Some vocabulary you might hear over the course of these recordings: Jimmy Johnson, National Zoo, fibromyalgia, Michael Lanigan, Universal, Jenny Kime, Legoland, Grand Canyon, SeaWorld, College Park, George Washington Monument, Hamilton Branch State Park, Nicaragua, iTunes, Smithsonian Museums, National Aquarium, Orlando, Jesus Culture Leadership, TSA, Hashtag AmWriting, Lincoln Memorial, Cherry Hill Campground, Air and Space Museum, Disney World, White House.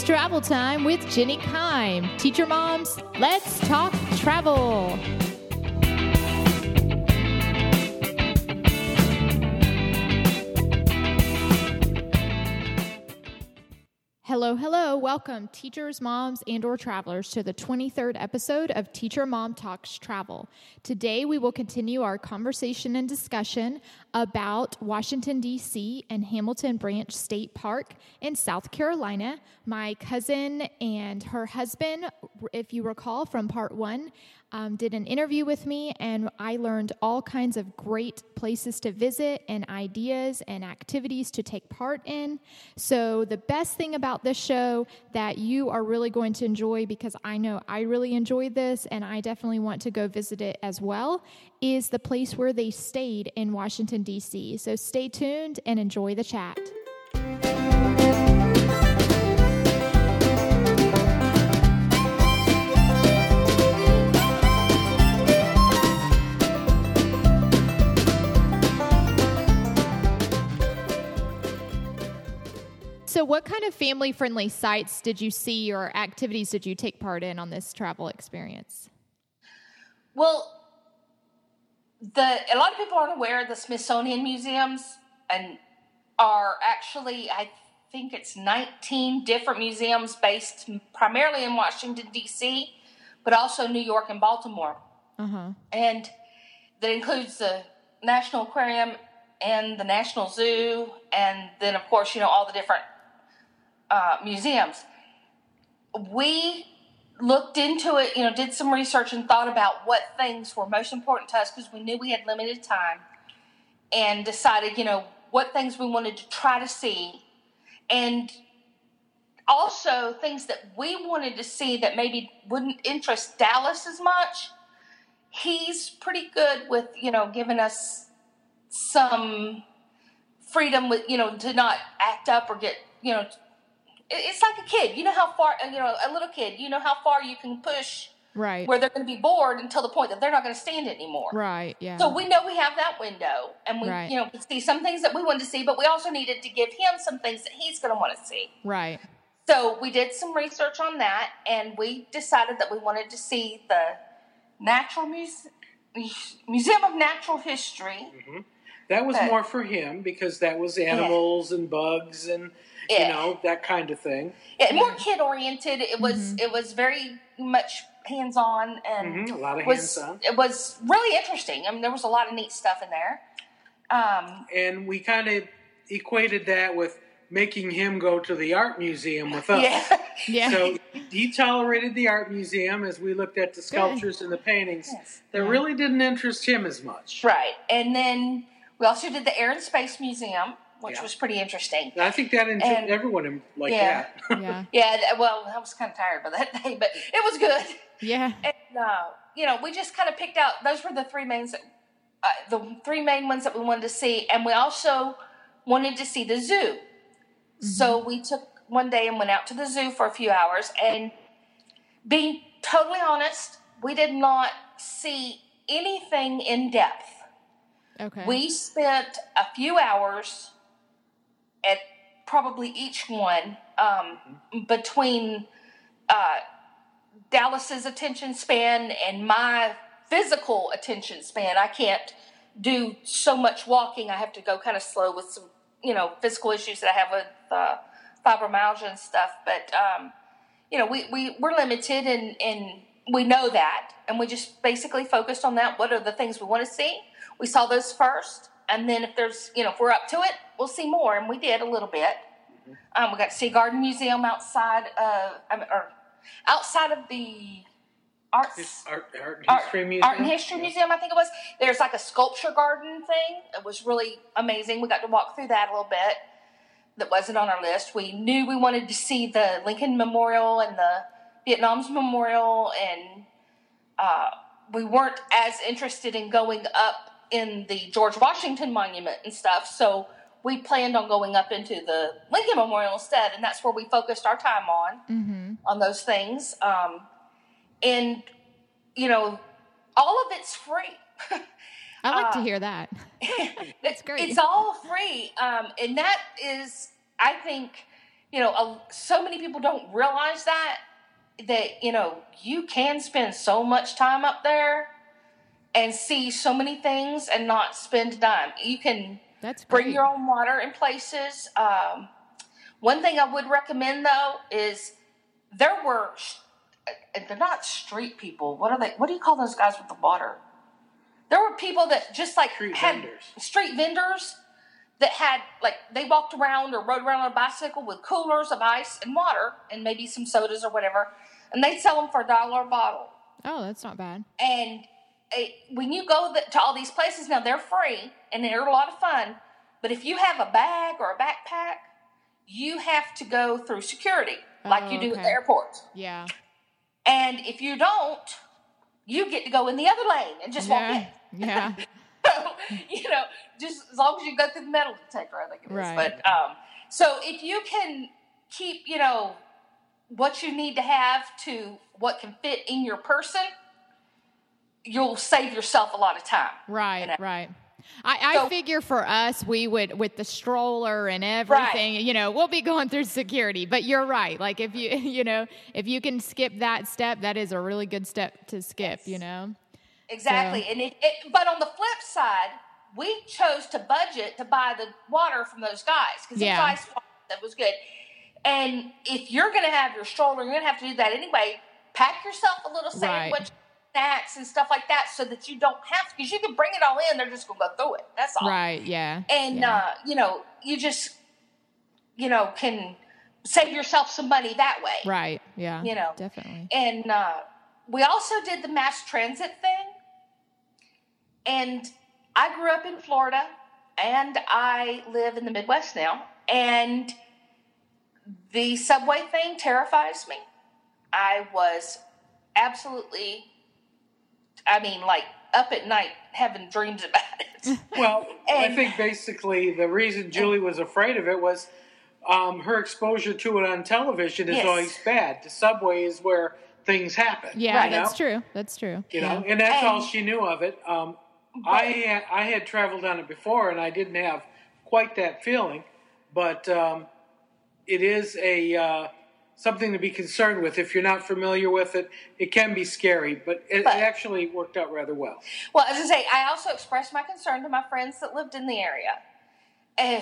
It's travel time with Jenny Kime. Teacher moms, let's talk travel. Hello, hello. Welcome, teachers, moms, and or travelers, to the 23rd episode of Teacher Mom Talks Travel. Today, we will continue our conversation and discussion about Washington, D.C. and Hamilton Branch State Park in South Carolina. My cousin and her husband, if you recall from part one, did an interview with me, and I learned all kinds of great places to visit and ideas and activities to take part in. So the best thing about this show that you are really going to enjoy, because I know I really enjoyed this and I definitely want to go visit it as well, is the place where they stayed in Washington, D.C. So stay tuned and enjoy the chat. So what kind of family-friendly sites did you see or activities did you take part in on this travel experience? Well, a lot of people aren't aware the Smithsonian Museums and are actually, I think it's 19 different museums based primarily in Washington, D.C., but also New York and Baltimore. Uh-huh. And that includes the National Aquarium and the National Zoo, and then, of course, you know, all the different museums. We looked into it, you know, did some research and thought about what things were most important to us because we knew we had limited time, and decided, you know, what things we wanted to try to see, and also things that we wanted to see that maybe wouldn't interest Dallas as much. He's pretty good with, you know, giving us some freedom with, you know, to not act up or get, you know, it's like a kid, you know how far, you know, a little kid, you know how far you can push, right? Where they're going to be bored until the point that they're not going to stand it anymore. Right. Yeah. So we know we have that window, and we, right, you know, we see some things that we wanted to see, but we also needed to give him some things that he's going to want to see. Right. So we did some research on that, and we decided that we wanted to see the Museum of Natural History. Mm-hmm. That was more for him because that was animals and bugs and, you know, that kind of thing. Yeah, more kid-oriented. It was it was very much hands-on, and a lot of hands-on. It was really interesting. I mean, there was a lot of neat stuff in there. And we kind of equated that with making him go to the art museum with us. Yeah. So he tolerated the art museum as we looked at the sculptures and the paintings. That really didn't interest him as much. Right. And then we also did the Air and Space Museum, which was pretty interesting. I think that everyone liked that. Well, I was kind of tired by that day, but it was good. Yeah. And, you know, we just kind of picked out, those were the three main ones that we wanted to see. And we also wanted to see the zoo. Mm-hmm. So we took one day and went out to the zoo for a few hours. And being totally honest, we did not see anything in depth. Okay. We spent a few hours at probably each one between Dallas's attention span and my physical attention span. I can't do so much walking. I have to go kind of slow with some, you know, physical issues that I have with fibromyalgia and stuff. But, you know, we're limited, and we know that. And we just basically focused on that. What are the things we want to see? We saw those first, and then if there's, you know, if we're up to it, we'll see more, and we did a little bit. We got to see Garden Museum outside of the Art and History Museum, I think it was. There's like a sculpture garden thing. It was really amazing. We got to walk through that a little bit. That wasn't on our list. We knew we wanted to see the Lincoln Memorial and the Vietnam Memorial, and we weren't as interested in going up in the George Washington Monument and stuff, so we planned on going up into the Lincoln Memorial instead, and that's where we focused our time on those things. And, you know, all of it's free. I like to hear that. That's great. It's all free, and that is, I think, you know, so many people don't realize that, you know, you can spend so much time up there and see so many things and not spend a dime. You can bring your own water in places. One thing I would recommend, though, is there were, they're not street people. What are they? What do you call those guys with the water? There were people that just like street vendors that had, like, they walked around or rode around on a bicycle with coolers of ice and water and maybe some sodas or whatever. And they'd sell them for $1 a bottle. Oh, that's not bad. And when you go to all these places, now they're free and they're a lot of fun. But if you have a bag or a backpack, you have to go through security like you do at the airport. Yeah. And if you don't, you get to go in the other lane and just walk in. Yeah. So, you know, just as long as you go through the metal detector, I think it is. Right. But, so if you can keep, you know, what you need to have to what can fit in your person, you'll save yourself a lot of time. Right, you know? Right. I figure for us, we would, with the stroller and everything, you know, we'll be going through security, but you're right. Like if you can skip that step, that is a really good step to skip, you know? Exactly. So. And but on the flip side, we chose to budget to buy the water from those guys because the ice water that was good. And if you're going to have your stroller, you're going to have to do that anyway. Pack yourself a little sandwich, snacks and stuff like that, so that you don't have to, because you can bring it all in. They're just going to go through it. That's all. Right. Yeah. And, you know, you just, you know, can save yourself some money that way. Right. Yeah. You know, definitely. And, we also did the mass transit thing. And I grew up in Florida, and I live in the Midwest now, and the subway thing terrifies me. I was absolutely, up at night having dreams about it. Well, I think basically the reason Julie was afraid of it was her exposure to it on television is always bad. The subway is where things happen. Yeah, That's true. You know, and that's all she knew of it. I had traveled on it before, and I didn't have quite that feeling, but it is a something to be concerned with. If you're not familiar with it, it can be scary, but it actually worked out rather well. Well, as I say, I also expressed my concern to my friends that lived in the area,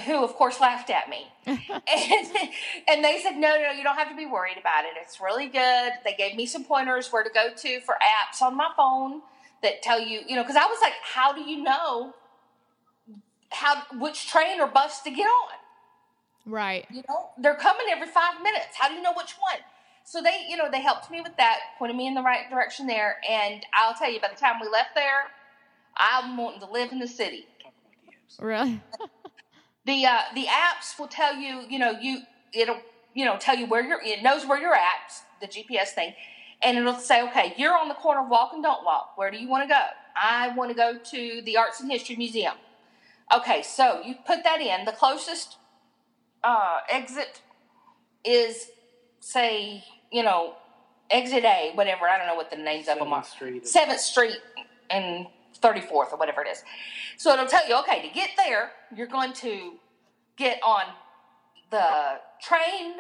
who, of course, laughed at me. and they said, no, you don't have to be worried about it. It's really good. They gave me some pointers where to go to for apps on my phone that tell you, you know, because I was like, how do you know which train or bus to get on? Right. You know, they're coming every 5 minutes. How do you know which one? So they, you know, they helped me with that, pointed me in the right direction there. And I'll tell you, by the time we left there, I'm wanting to live in the city. Really? The apps will tell you, you know, tell you where it knows where you're at, the GPS thing. And it'll say, okay, you're on the corner of walk and don't walk. Where do you want to go? I want to go to the Arts and History Museum. Okay, so you put that in. The closest exit is, say, you know, exit A, whatever. I don't know what the names of them are. 7th Street and 34th or whatever it is. So it'll tell you, okay, to get there, you're going to get on the train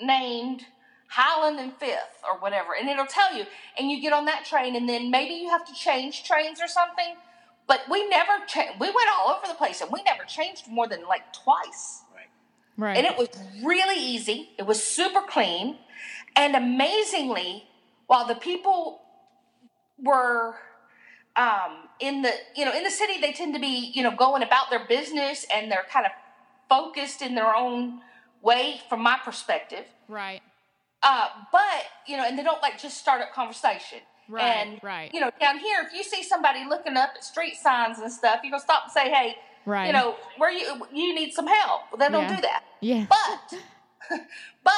named Highland and 5th or whatever, and it'll tell you, and you get on that train, and then maybe you have to change trains or something, but we never we went all over the place, and we never changed more than like twice. Right. And it was really easy. It was super clean, and amazingly, while the people were in the city, they tend to be, you know, going about their business, and they're kind of focused in their own way from my perspective. Right. But, you know, and they don't, like, just start up conversation. Right, and, you know, down here, if you see somebody looking up at street signs and stuff, you're going to stop and say, hey, you know, where you need some help. Well, they don't do that. Yeah. But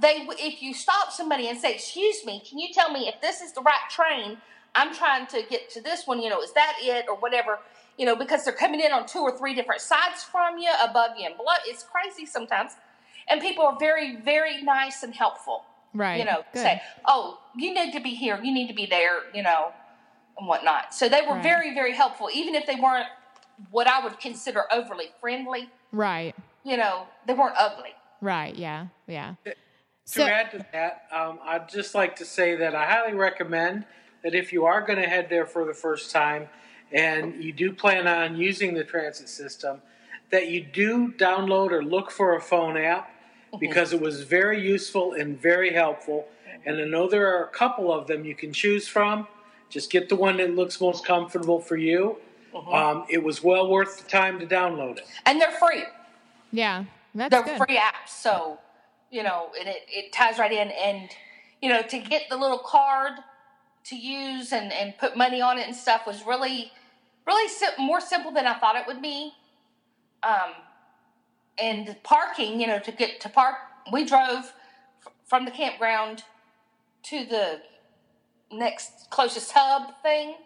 they, if you stop somebody and say, excuse me, can you tell me if this is the right train? I'm trying to get to this one, you know, is that it or whatever, you know, because they're coming in on 2 or 3 different sides from you, above you, and below. It's crazy sometimes. And people are very, very nice and helpful. Right. You know, good. Say, oh, you need to be here. You need to be there, you know, and whatnot. So they were very, very helpful, even if they weren't what I would consider overly friendly. Right. You know, they weren't ugly. Right. Yeah. Yeah. To add to that, I'd just like to say that I highly recommend that if you are going to head there for the first time and you do plan on using the transit system, that you do download or look for a phone app, because it was very useful and very helpful. And I know there are a couple of them you can choose from. Just get the one that looks most comfortable for you. Uh-huh. It was well worth the time to download it. And they're free. Yeah, that's good. They're free apps, so, you know, and it ties right in. And, you know, to get the little card to use and put money on it and stuff was really, really more simple than I thought it would be. And parking, you know, to get to park, we drove from the campground to the next closest hub thing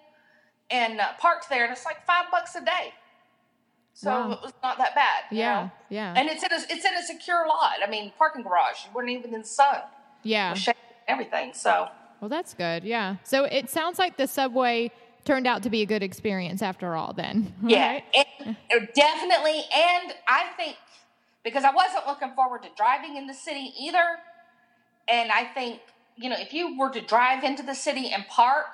and parked there, and it's like $5 a day. So It was not that bad. Yeah, yeah. And it's in a secure lot. I mean, parking garage. You weren't even in the sun. Yeah. Everything, so. Well, that's good, yeah. So it sounds like the subway turned out to be a good experience after all then. Yeah, right? Definitely. And I think, because I wasn't looking forward to driving in the city either, and I think, you know, if you were to drive into the city and park,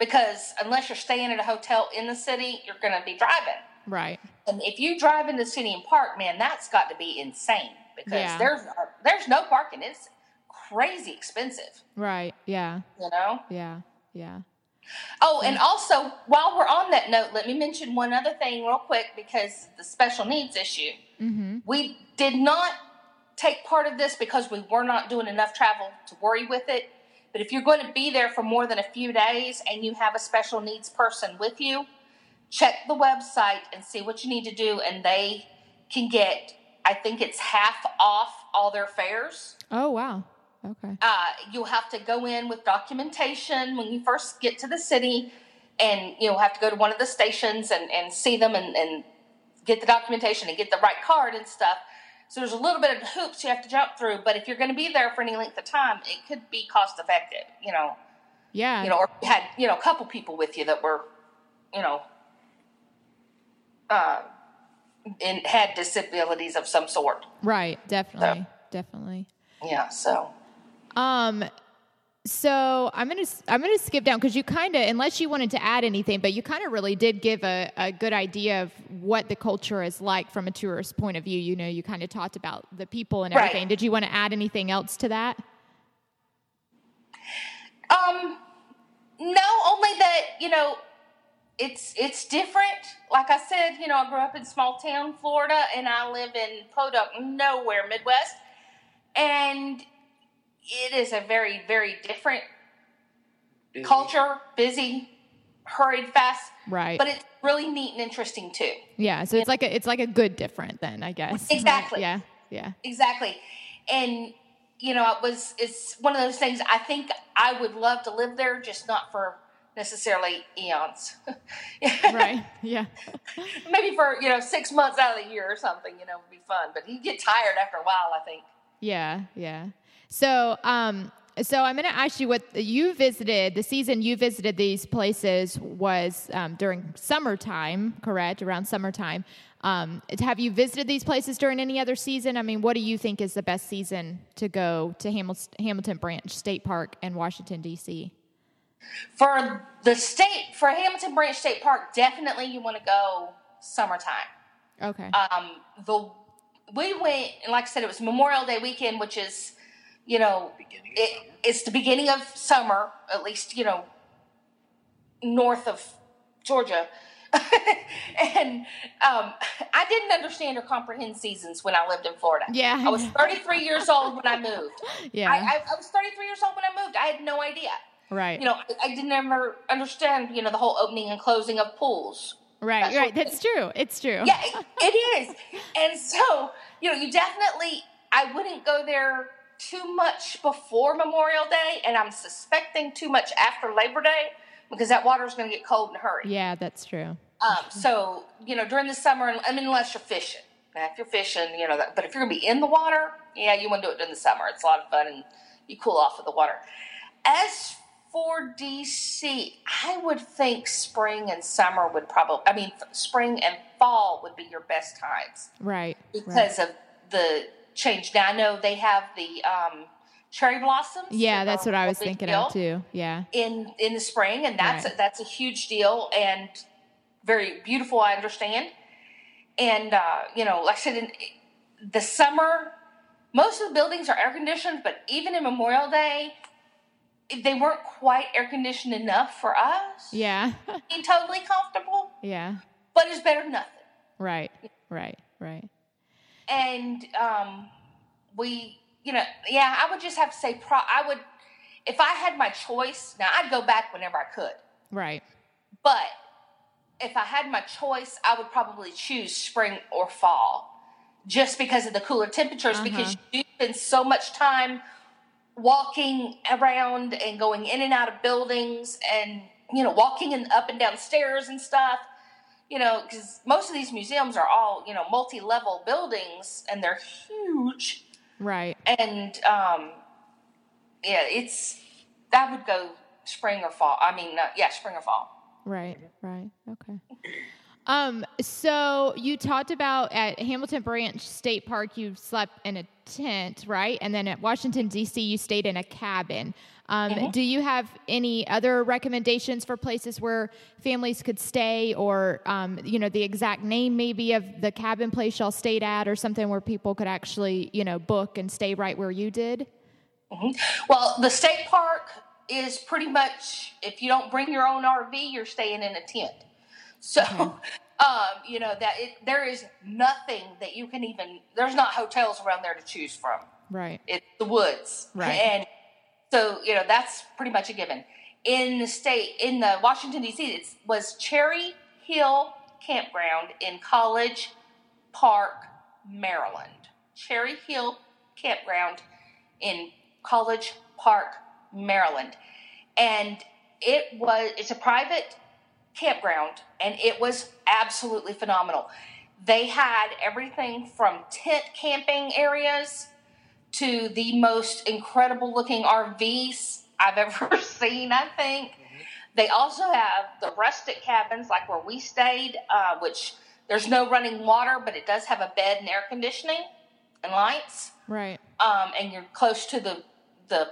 because unless you're staying at a hotel in the city, you're going to be driving. Right. And if you drive into the city and park, man, that's got to be insane, because there's no parking. It's crazy expensive. Right, yeah. You know? Yeah, yeah. Oh, and also, while we're on that note, let me mention one other thing real quick, because the special needs issue. Mm-hmm. We did not take part of this because we were not doing enough travel to worry with it. But if you're going to be there for more than a few days and you have a special needs person with you, check the website and see what you need to do. And they can get, I think it's half off all their fares. Oh, wow. Okay. You'll have to go in with documentation when you first get to the city, and you'll have to go to one of the stations and see them and get the documentation and get the right card and stuff. So there's a little bit of hoops you have to jump through, but if you're going to be there for any length of time, it could be cost effective, you know. Yeah. You know, or you had, you know, a couple people with you that were, you know, and had disabilities of some sort. Right. Definitely. So, definitely. Yeah. So. So I'm gonna skip down, because you kind of, unless you wanted to add anything, but you kind of really did give a good idea of what the culture is like from a tourist point of view. You know, you kind of talked about the people and everything. Right. Did you want to add anything else to that? No, only that, you know, it's different. Like I said, you know, I grew up in small town Florida, and I live in podunk nowhere Midwest, and it is a very, very different culture, busy, hurried, fast. Right. But it's really neat and interesting too. Yeah. So it's like a good different then, I guess. Exactly. Right? Yeah. Yeah. Exactly. And, you know, it's one of those things. I think I would love to live there, just not for necessarily eons. Right. Yeah. Maybe for, you know, 6 months out of the year or something, you know, would be fun. But you get tired after a while, I think. Yeah. Yeah. So, so I'm going to ask you what you visited. The season you visited these places was during summertime, correct? Around summertime. Have you visited these places during any other season? I mean, what do you think is the best season to go to Hamilton Branch State Park and Washington, D.C.? For Hamilton Branch State Park, definitely you want to go summertime. Okay. We went, and like I said, it was Memorial Day weekend, which is, you know, it's the beginning of summer, at least, you know, north of Georgia. And I didn't understand or comprehend seasons when I lived in Florida. Yeah. I was 33 years old when I moved. Yeah. I was 33 years old when I moved. I had no idea. Right. You know, I didn't ever understand, you know, the whole opening and closing of pools. Right, right. That's true. It's true. Yeah, it is. And so, you know, you definitely, I wouldn't go there too much before Memorial Day, and I'm suspecting too much after Labor Day, because that water is going to get cold in a hurry. Yeah, that's true. So, you know, during the summer, I mean, unless you're fishing. Now, if you're fishing, you know, but if you're going to be in the water, yeah, you want to do it during the summer. It's a lot of fun, and you cool off with the water. As for DC, I would think spring and fall would be your best times. Right. Because of the changed. Now, I know they have the cherry blossoms. Yeah, that's what I was thinking of too. Yeah. In the spring, and that's a huge deal and very beautiful, I understand. And, you know, like I said, in the summer, most of the buildings are air-conditioned, but even in Memorial Day, they weren't quite air-conditioned enough for us. Yeah. Being totally comfortable. Yeah. But it's better than nothing. Right, right, right. And we, you know, yeah, I would just have to say, if I had my choice, now I'd go back whenever I could. Right. But if I had my choice, I would probably choose spring or fall just because of the cooler temperatures, because you spend so much time walking around and going in and out of buildings and, you know, walking in, up and down stairs and stuff, you know, because most of these museums are all, you know, multi-level buildings and they're huge. Right. And, yeah, I would go spring or fall. I mean, yeah, spring or fall. Right, right. Okay. So you talked about at Hamilton Branch State Park, you slept in a tent, right? And then at Washington, D.C., you stayed in a cabin. Do you have any other recommendations for places where families could stay or, you know, the exact name maybe of the cabin place y'all stayed at or something where people could actually, you know, book and stay right where you did? Well, the state park is pretty much, if you don't bring your own RV, you're staying in a tent. So, you know, there is nothing that you can even, there's not hotels around there to choose from. Right. It's the woods. Right. And so, you know, that's pretty much a given. In the Washington, D.C., it was Cherry Hill Campground in College Park, Maryland. Cherry Hill Campground in College Park, Maryland. And it's a private campground, and it was absolutely phenomenal. They had everything from tent camping areas to the most incredible looking RVs I've ever seen, I think. They also have the rustic cabins like where we stayed, which there's no running water, but it does have a bed and air conditioning and lights. Right. And you're close to the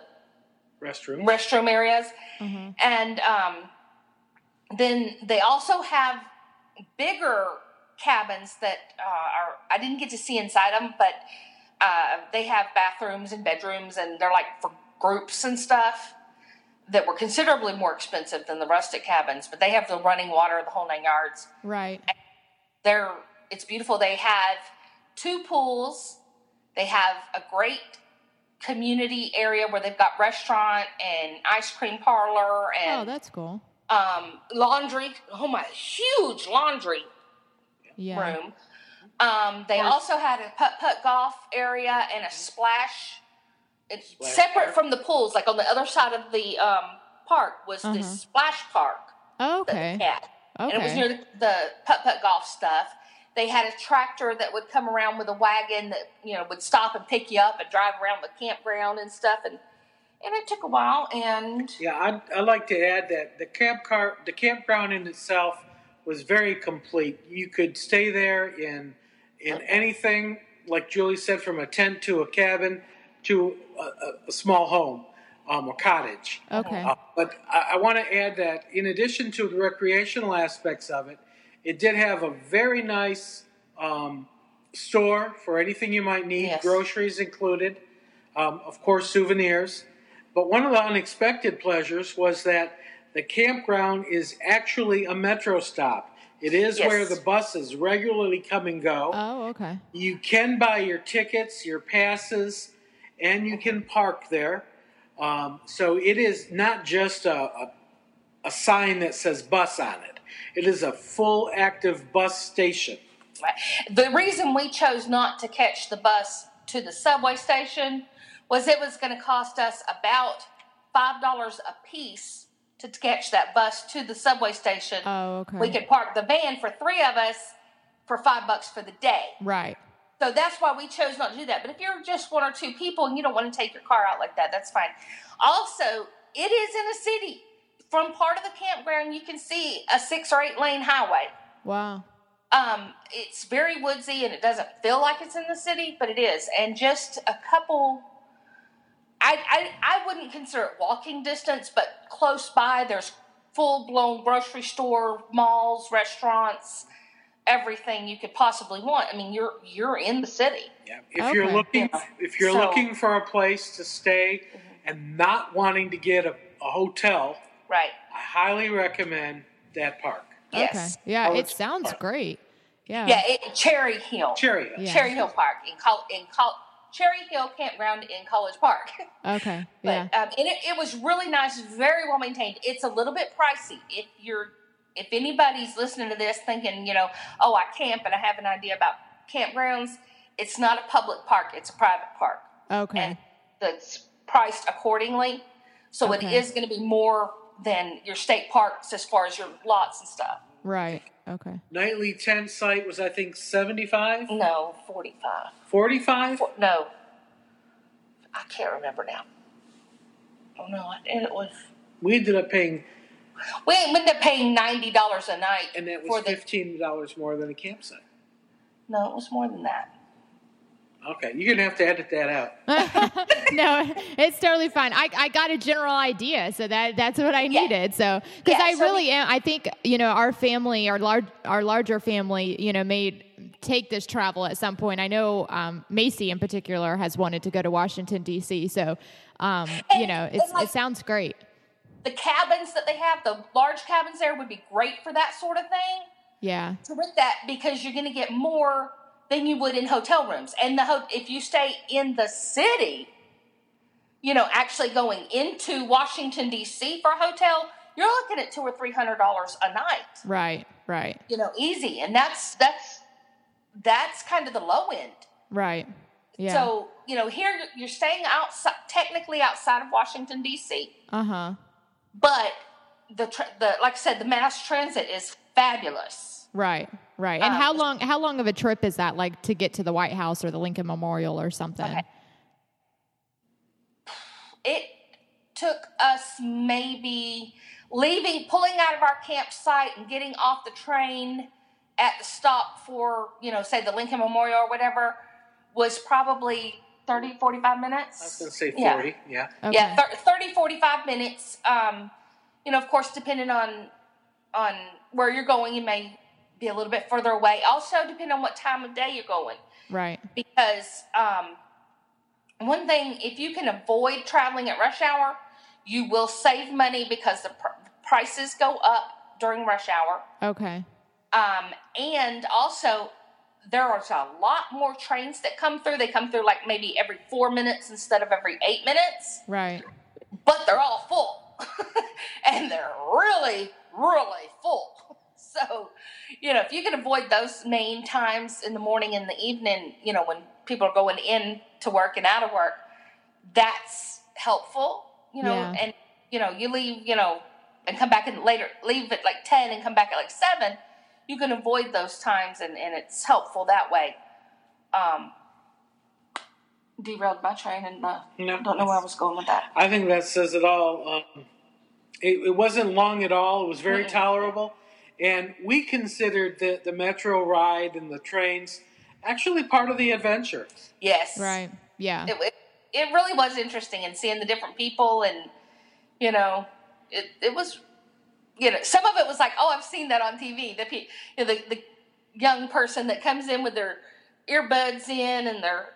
restroom areas. Mm-hmm. And then they also have bigger cabins that I didn't get to see inside them, but they have bathrooms and bedrooms, and they're like for groups and stuff that were considerably more expensive than the rustic cabins, but they have the running water, the whole nine yards. Right. And it's beautiful. They have two pools. They have a great community area where they've got restaurant and ice cream parlor and that's cool. Laundry. Oh my, huge laundry room. They also had a putt-putt golf area and a splash. It's separate from the pools, like on the other side of the park was this splash park. Oh, okay. And it was near the putt-putt golf stuff. They had a tractor that would come around with a wagon that, you know, would stop and pick you up and drive around the campground and stuff. And it took a while. And yeah, I'd like to add that the campground in itself was very complete. You could stay there in anything, like Julie said, from a tent to a cabin to a small home, or cottage. Okay. But I want to add that in addition to the recreational aspects of it, it did have a very nice store for anything you might need, groceries included, of course, souvenirs. But one of the unexpected pleasures was that the campground is actually a metro stop. It is where the buses regularly come and go. Oh, okay. You can buy your tickets, your passes, and you can park there. So it is not just a sign that says bus on it. It is a full active bus station. Right. The reason we chose not to catch the bus to the subway station was it was going to cost us about $5 a piece to catch that bus to the subway station. Oh, okay. We could park the van for three of us for $5 for the day. Right. So that's why we chose not to do that. But if you're just one or two people and you don't want to take your car out like that, that's fine. Also, it is in a city. From part of the campground, you can see a 6 or 8 lane highway. Wow. It's very woodsy, and it doesn't feel like it's in the city, but it is. And just a couple, I wouldn't consider it walking distance, but close by there's full-blown grocery store, malls, restaurants, everything you could possibly want. I mean, you're in the city. Yeah. If you're looking for a place to stay and not wanting to get a hotel, right, I highly recommend that park. Yes. Okay. Yeah, it sounds great. Yeah. Yeah, Cherry Hill. Yeah. Cherry Hill Park in Cherry Hill Campground in College Park. Okay. Yeah. But and it was really nice, very well maintained. It's a little bit pricey if anybody's listening to this thinking, oh, I camp and I have an idea about campgrounds. It's not a public park, it's a private park. Okay. And it's priced accordingly. So it is going to be more than your state parks as far as your lots and stuff. Right. Okay. Nightly tent site was, I think, 75? No, 45. 45? No. I can't remember now. Oh, no. And it was... We ended up paying... $90 a night. And that was $15 more than a campsite. No, it was more than that. Okay, you're going to have to edit that out. No, it's totally fine. I got a general idea, so that's what I needed. Yeah. So, because I really am, I think, our family, our larger family, may take this travel at some point. I know Macy in particular has wanted to go to Washington, D.C., so, it sounds great. The cabins that they have, the large cabins there would be great for that sort of thing. Yeah. To rent that, because you're going to get more than you would in hotel rooms. And if you stay in the city, actually going into Washington, D.C. for a hotel, you're looking at $200 or $300 a night. Right. Easy. And that's kind of the low end. Right. Yeah. So, here you're staying outside, technically outside of Washington, D.C. Uh-huh. But the like I said, the mass transit is fabulous. Right. And how long of a trip is that, like, to get to the White House or the Lincoln Memorial or something? Okay. It took us maybe pulling out of our campsite and getting off the train at the stop for, say the Lincoln Memorial or whatever, was probably 30, 45 minutes. I was going to say 40, yeah. Yeah, okay. 30, 45 minutes. Of course, depending on where you're going, you may be a little bit further away. Also, depending on what time of day you're going. Right. Because one thing, if you can avoid traveling at rush hour, you will save money because the prices go up during rush hour. Okay. And also, there are a lot more trains that come through. They come through like maybe every 4 minutes instead of every 8 minutes. Right. But they're all full. And they're really, really full. So, if you can avoid those main times in the morning and the evening, when people are going in to work and out of work, that's helpful, and, you leave, and come back and later, leave at like 10 and come back at like 7. You can avoid those times, and it's helpful that way. Derailed my train, and I don't know where I was going with that. I think that says it all. It wasn't long at all. It was very tolerable. And we considered the metro ride and the trains actually part of the adventure. Yes. Right, yeah. It really was interesting, and seeing the different people, and, it was... some of it was like, oh, I've seen that on TV. The young person that comes in with their earbuds in and their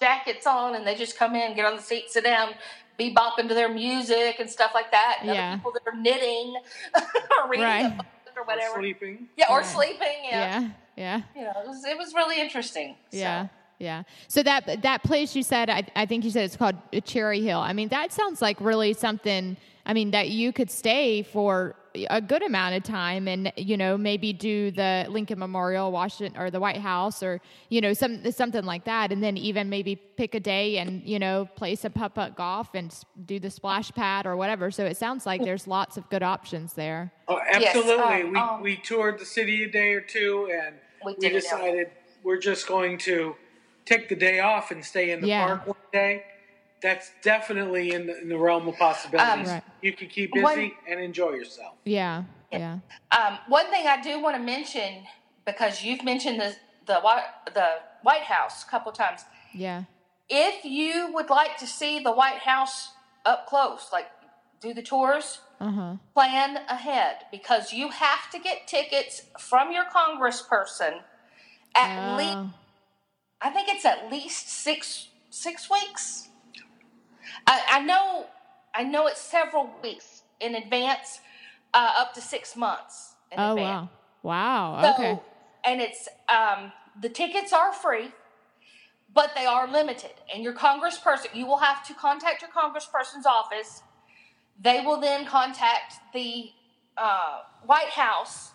jackets on, and they just come in, get on the seat, sit down, be bopping to their music and stuff like that. And other people that are knitting or reading a book or whatever. Or sleeping. Yeah, or sleeping. Yeah. Yeah. It was really interesting. So. Yeah. Yeah. So that place you said, I think you said it's called Cherry Hill. I mean, that sounds like really something, I mean, that you could stay for a good amount of time and, maybe do the Lincoln Memorial, Washington, or the White House, or, something like that. And then even maybe pick a day and, play some putt-putt golf and do the splash pad or whatever. So it sounds like there's lots of good options there. Oh, absolutely. Yes. We toured the city a day or two, and we decided we're just going to take the day off and stay in the park one day. That's definitely in the realm of possibilities. You can keep busy and enjoy yourself. Yeah. One thing I do want to mention, because you've mentioned the White House a couple times. Yeah. If you would like to see the White House up close, like do the tours, plan ahead, because you have to get tickets from your congressperson at least. I think it's at least six weeks. I know it's several weeks in advance, up to 6 months in advance. Wow. So, okay. And it's the tickets are free, but they are limited. And your congressperson, you will have to contact your congressperson's office. They will then contact the White House.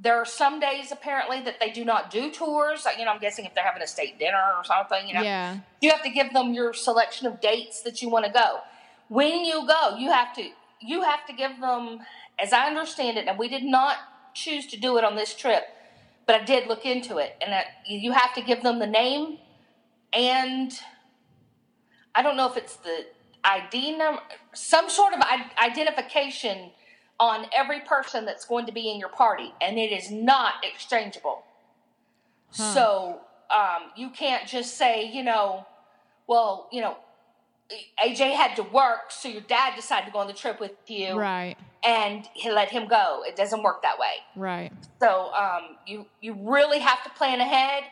There are some days, apparently, that they do not do tours. You know, I'm guessing if they're having a state dinner or something, you know. Yeah. You have to give them your selection of dates that you want to go. When you go, you have to give them, as I understand it, and we did not choose to do it on this trip, but I did look into it, and you have to give them the name, and I don't know if it's the ID number, some sort of identification on every person that's going to be in your party, and it is not exchangeable. Huh. So you can't just say, AJ had to work, so your dad decided to go on the trip with you. Right. And he let him go. It doesn't work that way. Right. So you really have to plan ahead.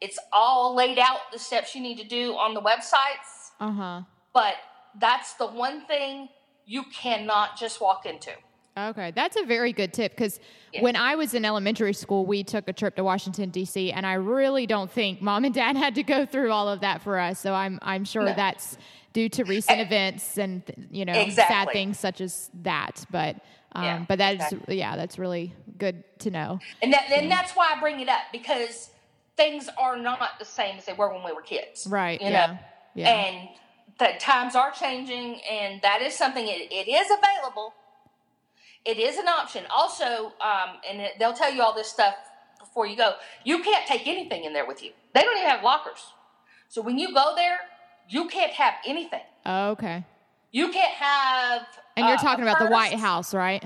It's all laid out, the steps you need to do on the websites. Uh-huh. But that's the one thing you cannot just walk into. Okay. That's a very good tip, because when I was in elementary school, we took a trip to Washington, D.C., and I really don't think Mom and Dad had to go through all of that for us. So I'm sure that's due to recent events and, sad things such as that. But, that's really good to know. And that's why I bring it up, because things are not the same as they were when we were kids. Right. You know? Yeah. And the times are changing, and that is something, it is available. It is an option. Also, and they'll tell you all this stuff before you go, you can't take anything in there with you. They don't even have lockers. So when you go there, you can't have anything. Oh, okay. You can't have... And you're talking about the White House, right?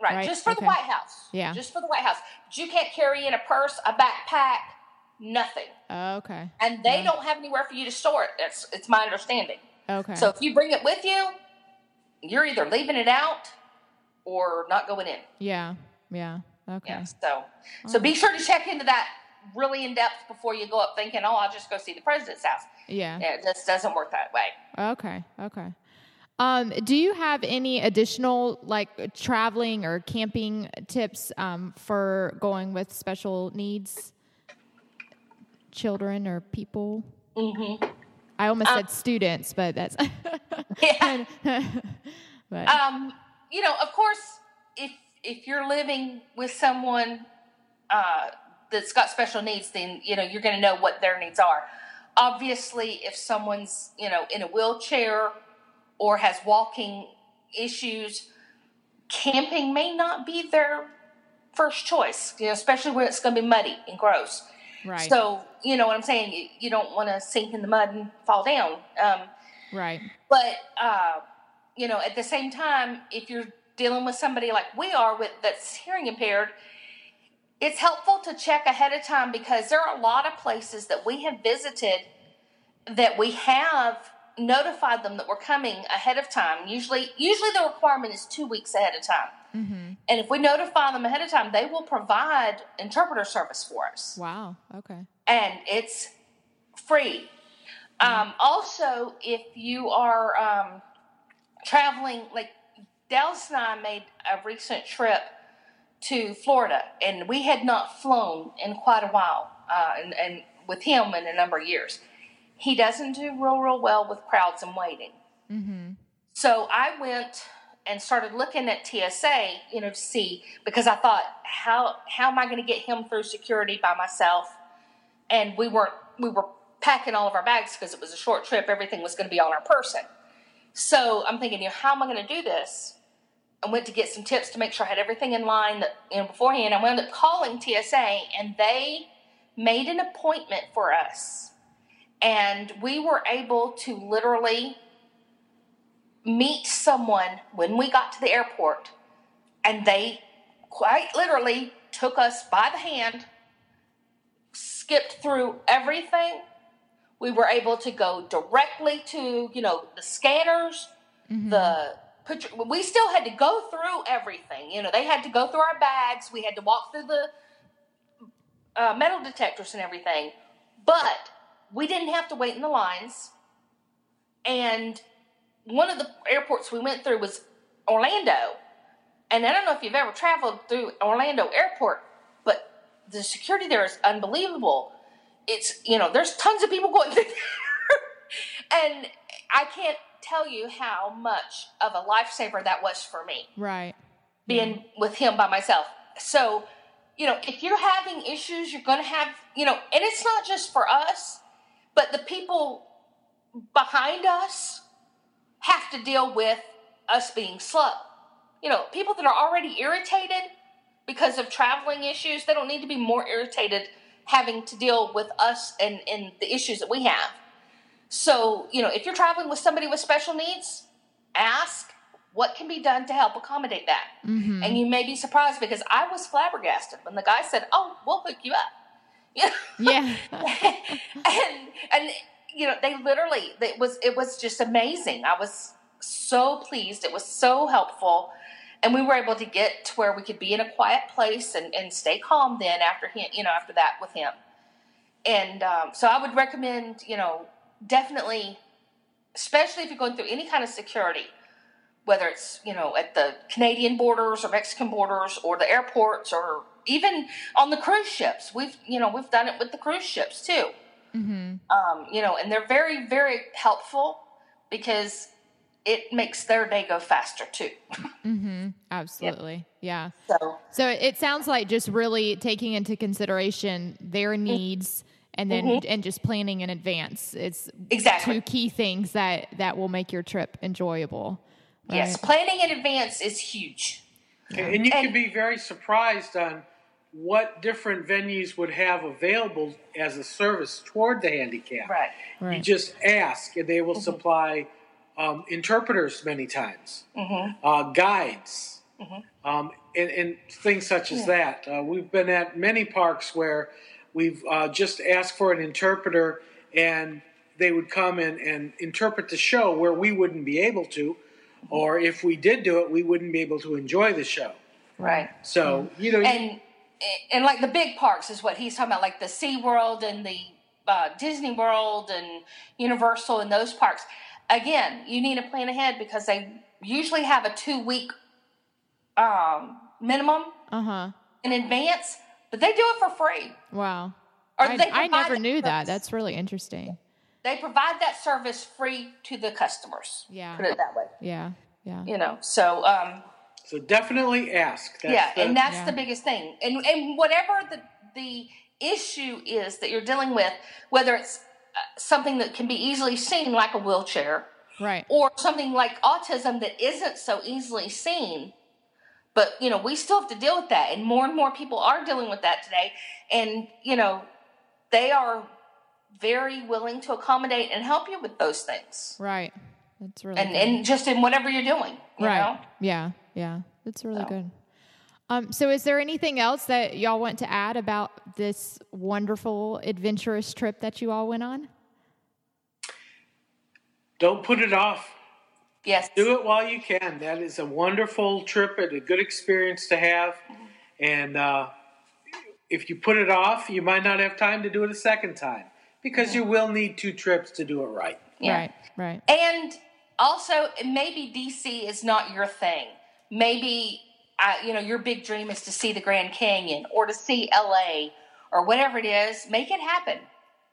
Right, just for the White House. Yeah. Just for the White House. But you can't carry in a purse, a backpack, nothing. Oh, okay. And they don't have anywhere for you to store it. It's my understanding. Okay. So if you bring it with you, you're either leaving it out or not going in. Yeah, yeah, okay. Yeah, so be sure to check into that really in depth before you go up thinking, I'll just go see the president's house. Yeah. It just doesn't work that way. Okay. Do you have any additional traveling or camping tips for going with special needs children or people? Mm-hmm. I almost said students, but that's... yeah. But. Of course, if you're living with someone that's got special needs, then, you're going to know what their needs are. Obviously, if someone's, in a wheelchair or has walking issues, camping may not be their first choice, especially when it's going to be muddy and gross. Right. So, you know what I'm saying? You don't want to sink in the mud and fall down. Right. But... at the same time, if you're dealing with somebody like we are with that's hearing impaired, it's helpful to check ahead of time, because there are a lot of places that we have visited that we have notified them that we're coming ahead of time. Usually the requirement is 2 weeks ahead of time. Mm-hmm. And if we notify them ahead of time, they will provide interpreter service for us. Wow. Okay. And it's free. Mm-hmm. Also, if you are... traveling, Dallas and I made a recent trip to Florida, and we had not flown in quite a while, and with him in a number of years. He doesn't do real well with crowds and waiting. Mm-hmm. So I went and started looking at TSA, to see, because I thought, how am I going to get him through security by myself? And we were packing all of our bags because it was a short trip. Everything was going to be on our person. So I'm thinking, how am I going to do this? I went to get some tips to make sure I had everything in line beforehand. I wound up calling TSA, and they made an appointment for us. And we were able to literally meet someone when we got to the airport. And they quite literally took us by the hand skipped through everything. We were able to go directly to, you know, the scanners, mm-hmm. We still had to go through everything. You know, they had to go through our bags. We had to walk through the metal detectors and everything. But we didn't have to wait in the lines. And one of the airports we went through was Orlando. And I don't know if you've ever traveled through Orlando Airport, but the security there is unbelievable. It's, you know, there's tons of people going through there. And I can't tell you how much of a lifesaver that was for me. Right. Being with him by myself. So, you know, if you're having issues, you're going to have, you know, and it's not just for us, but the people behind us have to deal with us being slow. You know, people that are already irritated because of traveling issues, they don't need to be more irritated having to deal with us and the issues that we have. So, you know, if you're traveling with somebody with special needs, ask what can be done to help accommodate that. Mm-hmm. And you may be surprised because I was flabbergasted when the guy said, "Oh, we'll hook you up." Yeah. and you know, they literally, it was just amazing. I was so pleased. It was so helpful. And we were able to get to where we could be in a quiet place and stay calm then after him, you know, after that with him. And so I would recommend, you know, definitely, especially if you're going through any kind of security, whether it's, you know, at the Canadian borders or Mexican borders or the airports or even on the cruise ships. We've done it with the cruise ships too. Mm-hmm. You know, and they're very, very helpful because it makes their day go faster too. Mm-hmm. Absolutely. Yep. Yeah. So it sounds like just really taking into consideration their needs and then, mm-hmm. and just planning in advance. It's exactly two key things that will make your trip enjoyable. Right? Yes. Planning in advance is huge. And you can be very surprised on what different venues would have available as a service toward the handicap. Right. You just ask and they will mm-hmm. supply interpreters many times, mm-hmm. Guides, mm-hmm. and things such as that. We've been at many parks where we've just asked for an interpreter and they would come and interpret the show where we wouldn't be able to, or if we did do it, we wouldn't be able to enjoy the show. Right. So, mm-hmm. you know. And like the big parks is what he's talking about, like the SeaWorld and the Disney World and Universal and those parks. Again, you need to plan ahead because they usually have a 2-week minimum in advance, but they do it for free. Wow. Or I never knew that. That's really interesting. They provide that service free to the customers. Yeah. Put it that way. Yeah. Yeah. You know, so. So definitely ask. That's the biggest thing. And whatever the issue is that you're dealing with, whether it's something that can be easily seen like a wheelchair, right, or something like autism that isn't so easily seen, but you know, we still have to deal with that, and more people are dealing with that today, and you know, they are very willing to accommodate and help you with those things. Right. That's really good. And just in whatever you're doing, you know? Yeah. That's really good. So is there anything else that y'all want to add about this wonderful, adventurous trip that you all went on? Don't put it off. Yes. Do it while you can. That is a wonderful trip and a good experience to have. And if you put it off, you might not have time to do it a second time because you will need 2 trips to do it right. Yeah. Right. And also, maybe DC is not your thing. Maybe... you know, your big dream is to see the Grand Canyon or to see LA or whatever it is, make it happen.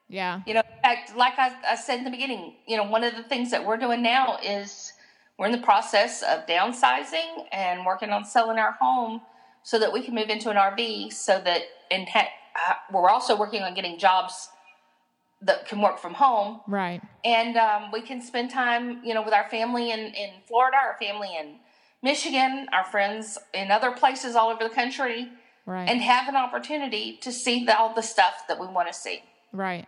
Yeah. You know, in fact, like I said in the beginning, you know, one of the things that we're doing now is we're in the process of downsizing and working on selling our home so that we can move into an RV so that, and we're also working on getting jobs that can work from home. Right. And we can spend time, you know, with our family in Florida, our family in Michigan, our friends in other places all over the country, right, and have an opportunity to see all the stuff that we want to see. Right.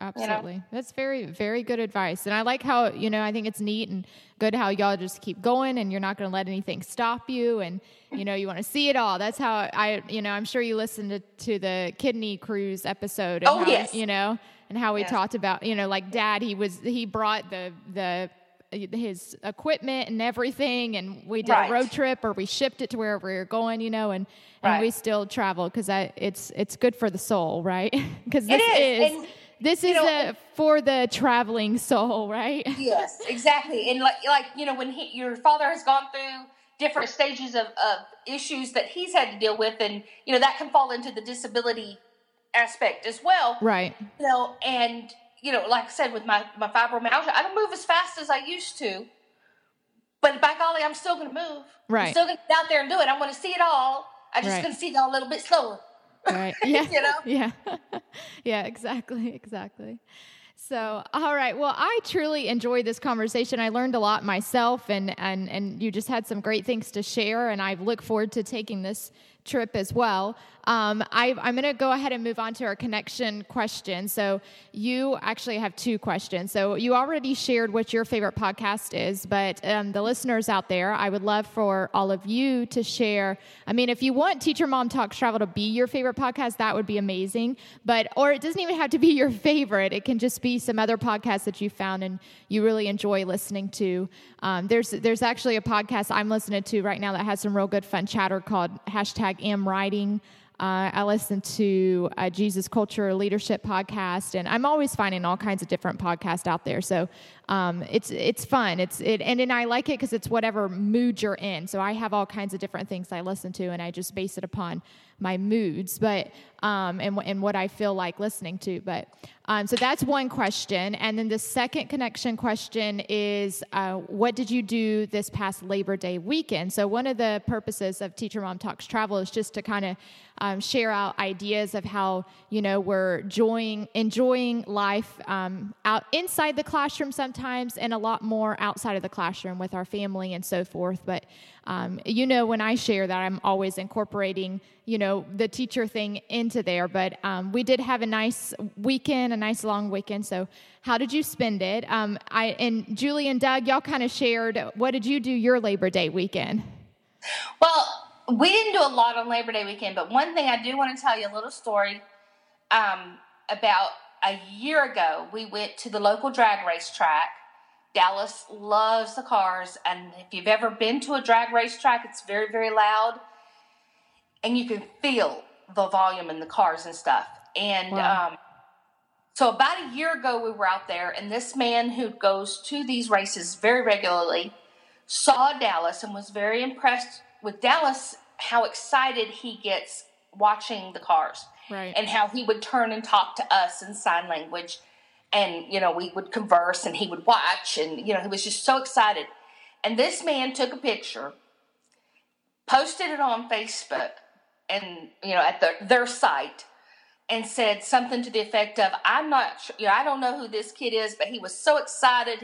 Absolutely. You know? That's very, very good advice. And I like how, you know, I think it's neat and good how y'all just keep going and you're not going to let anything stop you. And, you know, you want to see it all. That's how I, you know, I'm sure you listened to the kidney cruise episode. Oh, yes. You know, and how we talked about, you know, like Dad, he brought his equipment and everything, and we did a road trip, or we shipped it to wherever we were going, you know, and we still travel because it's good for the soul, right? Because this is for the traveling soul, right? Yes, exactly. And like you know, when your father has gone through different stages of issues that he's had to deal with, and you know that can fall into the disability aspect as well, right? You know, and you know, like I said, with my fibromyalgia, I don't move as fast as I used to, but by golly, I'm still going to move. Right. I'm still going to get out there and do it. I want to see it all. I'm just going to see it all a little bit slower. Right. Yeah. You know? Yeah. Yeah, exactly. So, all right. Well, I truly enjoyed this conversation. I learned a lot myself, and you just had some great things to share, and I look forward to taking this trip as well. I'm going to go ahead and move on to our connection question. So you actually have two questions. So you already shared what your favorite podcast is, but the listeners out there, I would love for all of you to share. I mean, if you want Teacher Mom Talks Travel to be your favorite podcast, that would be amazing. Or it doesn't even have to be your favorite. It can just be some other podcast that you found and you really enjoy listening to. There's actually a podcast I'm listening to right now that has some real good fun chatter called Hashtag AmWriting. I listen to a Jesus Culture Leadership podcast, and I'm always finding all kinds of different podcasts out there. So it's fun. And I like it because it's whatever mood you're in. So I have all kinds of different things I listen to, and I just base it upon my moods, but and what I feel like listening to. But so that's one question, and then the second connection question is, what did you do this past Labor Day weekend? So one of the purposes of Teacher Mom Talks Travel is just to kind of share out ideas of how, you know, we're enjoying life out inside the classroom sometimes, and a lot more outside of the classroom with our family and so forth. But you know, when I share that, I'm always incorporating, you know, the teacher thing into there. But we did have a nice long weekend. So how did you spend it? And Julie and Doug, y'all kind of shared, what did you do your Labor Day weekend? Well, we didn't do a lot on Labor Day weekend, but one thing I do want to tell you a little story about a year ago. We went to the local drag race track. Dallas loves the cars, and if you've ever been to a drag race track, it's very, very loud, and you can feel the volume in the cars and stuff. And wow. So about a year ago, we were out there, and this man who goes to these races very regularly saw Dallas and was very impressed with Dallas, how excited he gets watching the cars, right? And how he would turn and talk to us in sign language. And, you know, we would converse and he would watch, and, you know, he was just so excited. And this man took a picture, posted it on Facebook and, you know, at their site, and said something to the effect of, I'm not sure, you know, I don't know who this kid is, but he was so excited.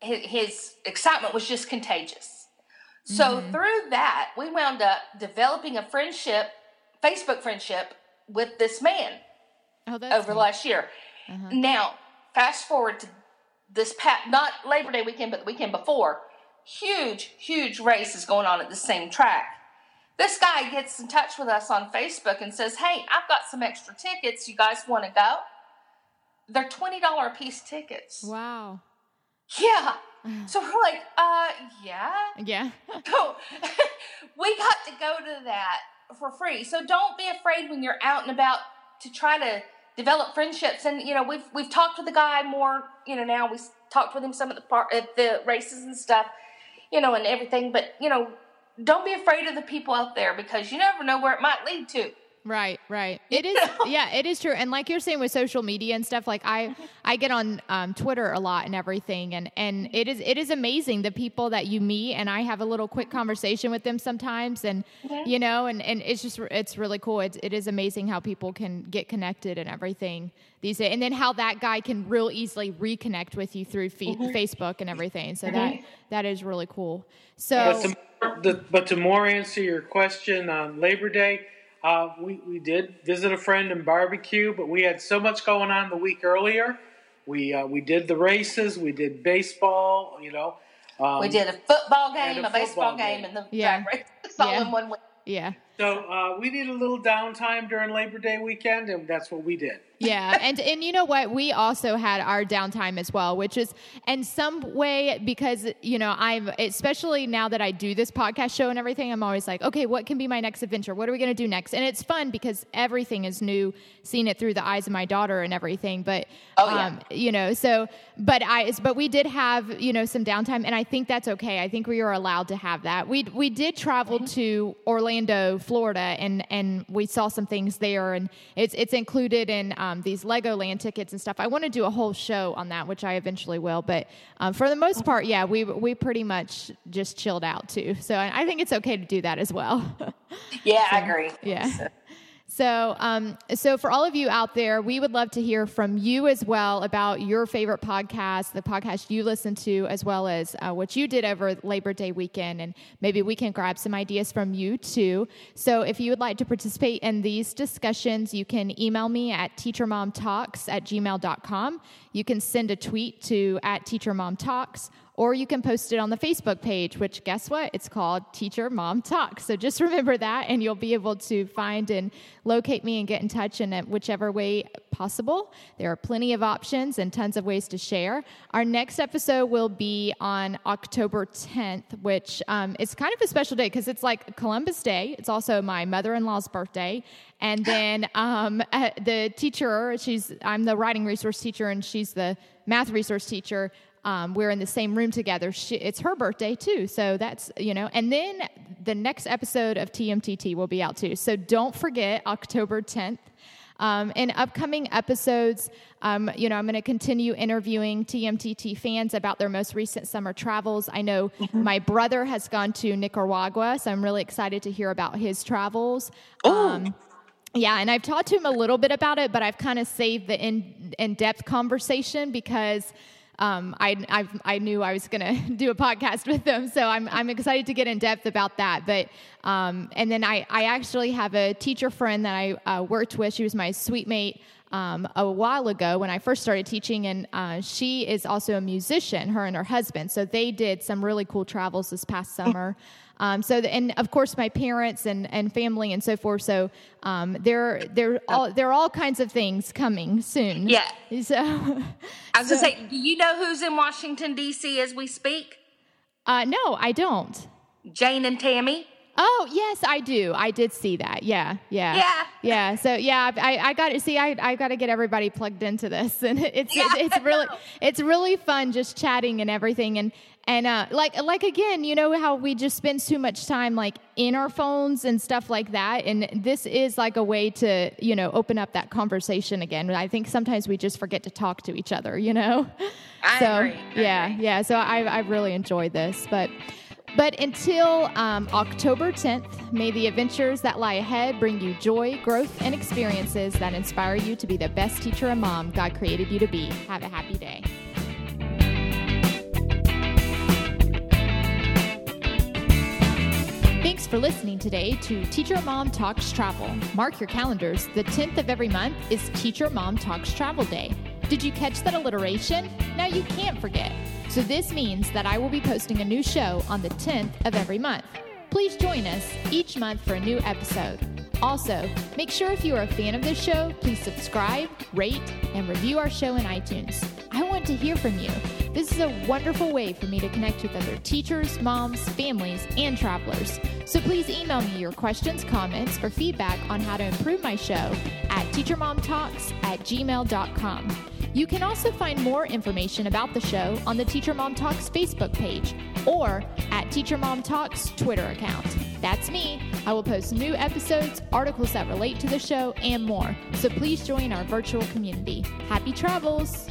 His excitement was just contagious. Mm-hmm. So through that, we wound up developing a friendship, Facebook friendship, with this man over last year. Uh-huh. Now, fast forward to this not Labor Day weekend, but the weekend before. Huge, huge race is going on at the same track. This guy gets in touch with us on Facebook and says, hey, I've got some extra tickets. You guys want to go? They're $20 a piece tickets. Wow. Yeah. So we're like, yeah. Yeah. So we got to go to that for free. So don't be afraid when you're out and about to try to develop friendships. And, you know, we've talked with the guy more, you know, now we talked with him some at the races and stuff, you know, and everything, but, you know, don't be afraid of the people out there, because you never know where it might lead to. Right. It is. Yeah, it is true. And like you're saying with social media and stuff, like I get on Twitter a lot and everything. And it is amazing the people that you meet, and I have a little quick conversation with them sometimes. And, you know, and it's just, it's really cool. It is amazing how people can get connected and everything these days. And then how that guy can real easily reconnect with you through Facebook and everything. So that is really cool. So, but to more answer your question on Labor Day, We did visit a friend and barbecue, but we had so much going on the week earlier. We did the races, we did baseball, you know. We did a football game, a baseball game, and the race. It's all in one week. Yeah. So we need a little downtime during Labor Day weekend, and that's what we did. Yeah, and you know what? We also had our downtime as well, which is in some way because, you know, I've, especially now that I do this podcast show and everything, I'm always like, okay, what can be my next adventure? What are we going to do next? And it's fun because everything is new, seeing it through the eyes of my daughter and everything. But, you know, so, but we did have, you know, some downtime, and I think that's okay. I think we are allowed to have that. We did travel to Orlando, Florida, and we saw some things there, and it's included in these Legoland tickets and stuff. I want to do a whole show on that, which I eventually will, but for the most part, yeah, we pretty much just chilled out too. So I think it's okay to do that as well. Yeah, so, I agree. Yeah. So for all of you out there, we would love to hear from you as well about your favorite podcast, the podcast you listen to, as well as what you did over Labor Day weekend, and maybe we can grab some ideas from you too. So if you would like to participate in these discussions, you can email me at teachermomtalks@gmail.com. You can send a tweet to @teachermomtalks. Or you can post it on the Facebook page, which guess what? It's called Teacher Mom Talks. So just remember that, and you'll be able to find and locate me and get in touch in whichever way possible. There are plenty of options and tons of ways to share. Our next episode will be on October 10th, which is kind of a special day because it's like Columbus Day. It's also my mother-in-law's birthday. And then the teacher, I'm the writing resource teacher, and she's the math resource teacher. We're in the same room together. It's her birthday too. So that's, you know, and then the next episode of TMTT will be out too. So don't forget October 10th. In upcoming episodes, you know, I'm going to continue interviewing TMTT fans about their most recent summer travels. I know my brother has gone to Nicaragua, so I'm really excited to hear about his travels. Yeah, and I've talked to him a little bit about it, but I've kind of saved the in-depth conversation because I knew I was going to do a podcast with them, so I'm excited to get in depth about that. But and then I actually have a teacher friend that I worked with. She was my suite mate a while ago when I first started teaching, and she is also a musician, her and her husband. So they did some really cool travels this past summer. And of course my parents and family and so forth. So there are all kinds of things coming soon. Yeah. So I was gonna say, do you know who's in Washington D.C. as we speak? No, I don't. Jane and Tammy. Oh, yes, I do. I did see that. Yeah. So yeah, I got to see, I got to get everybody plugged into this, and it's really fun just chatting and everything. And like again, you know how we just spend too much time like in our phones and stuff like that, and this is like a way to, you know, open up that conversation again. I think sometimes we just forget to talk to each other, you know. I agree. So I really enjoyed this, but until October 10th, may the adventures that lie ahead bring you joy, growth, and experiences that inspire you to be the best teacher and mom God created you to be. Have a happy day. Thanks for listening today to Teacher Mom Talks Travel. Mark your calendars. The 10th of every month is Teacher Mom Talks Travel Day. Did you catch that alliteration? Now you can't forget. So this means that I will be posting a new show on the 10th of every month. Please join us each month for a new episode. Also, make sure if you are a fan of this show, please subscribe, rate, and review our show in iTunes. I want to hear from you. This is a wonderful way for me to connect with other teachers, moms, families, and travelers. So please email me your questions, comments, or feedback on how to improve my show at teachermomtalks@gmail.com. You can also find more information about the show on the Teacher Mom Talks Facebook page or at Teacher Mom Talks Twitter account. That's me. I will post new episodes, articles that relate to the show, and more. So please join our virtual community. Happy travels!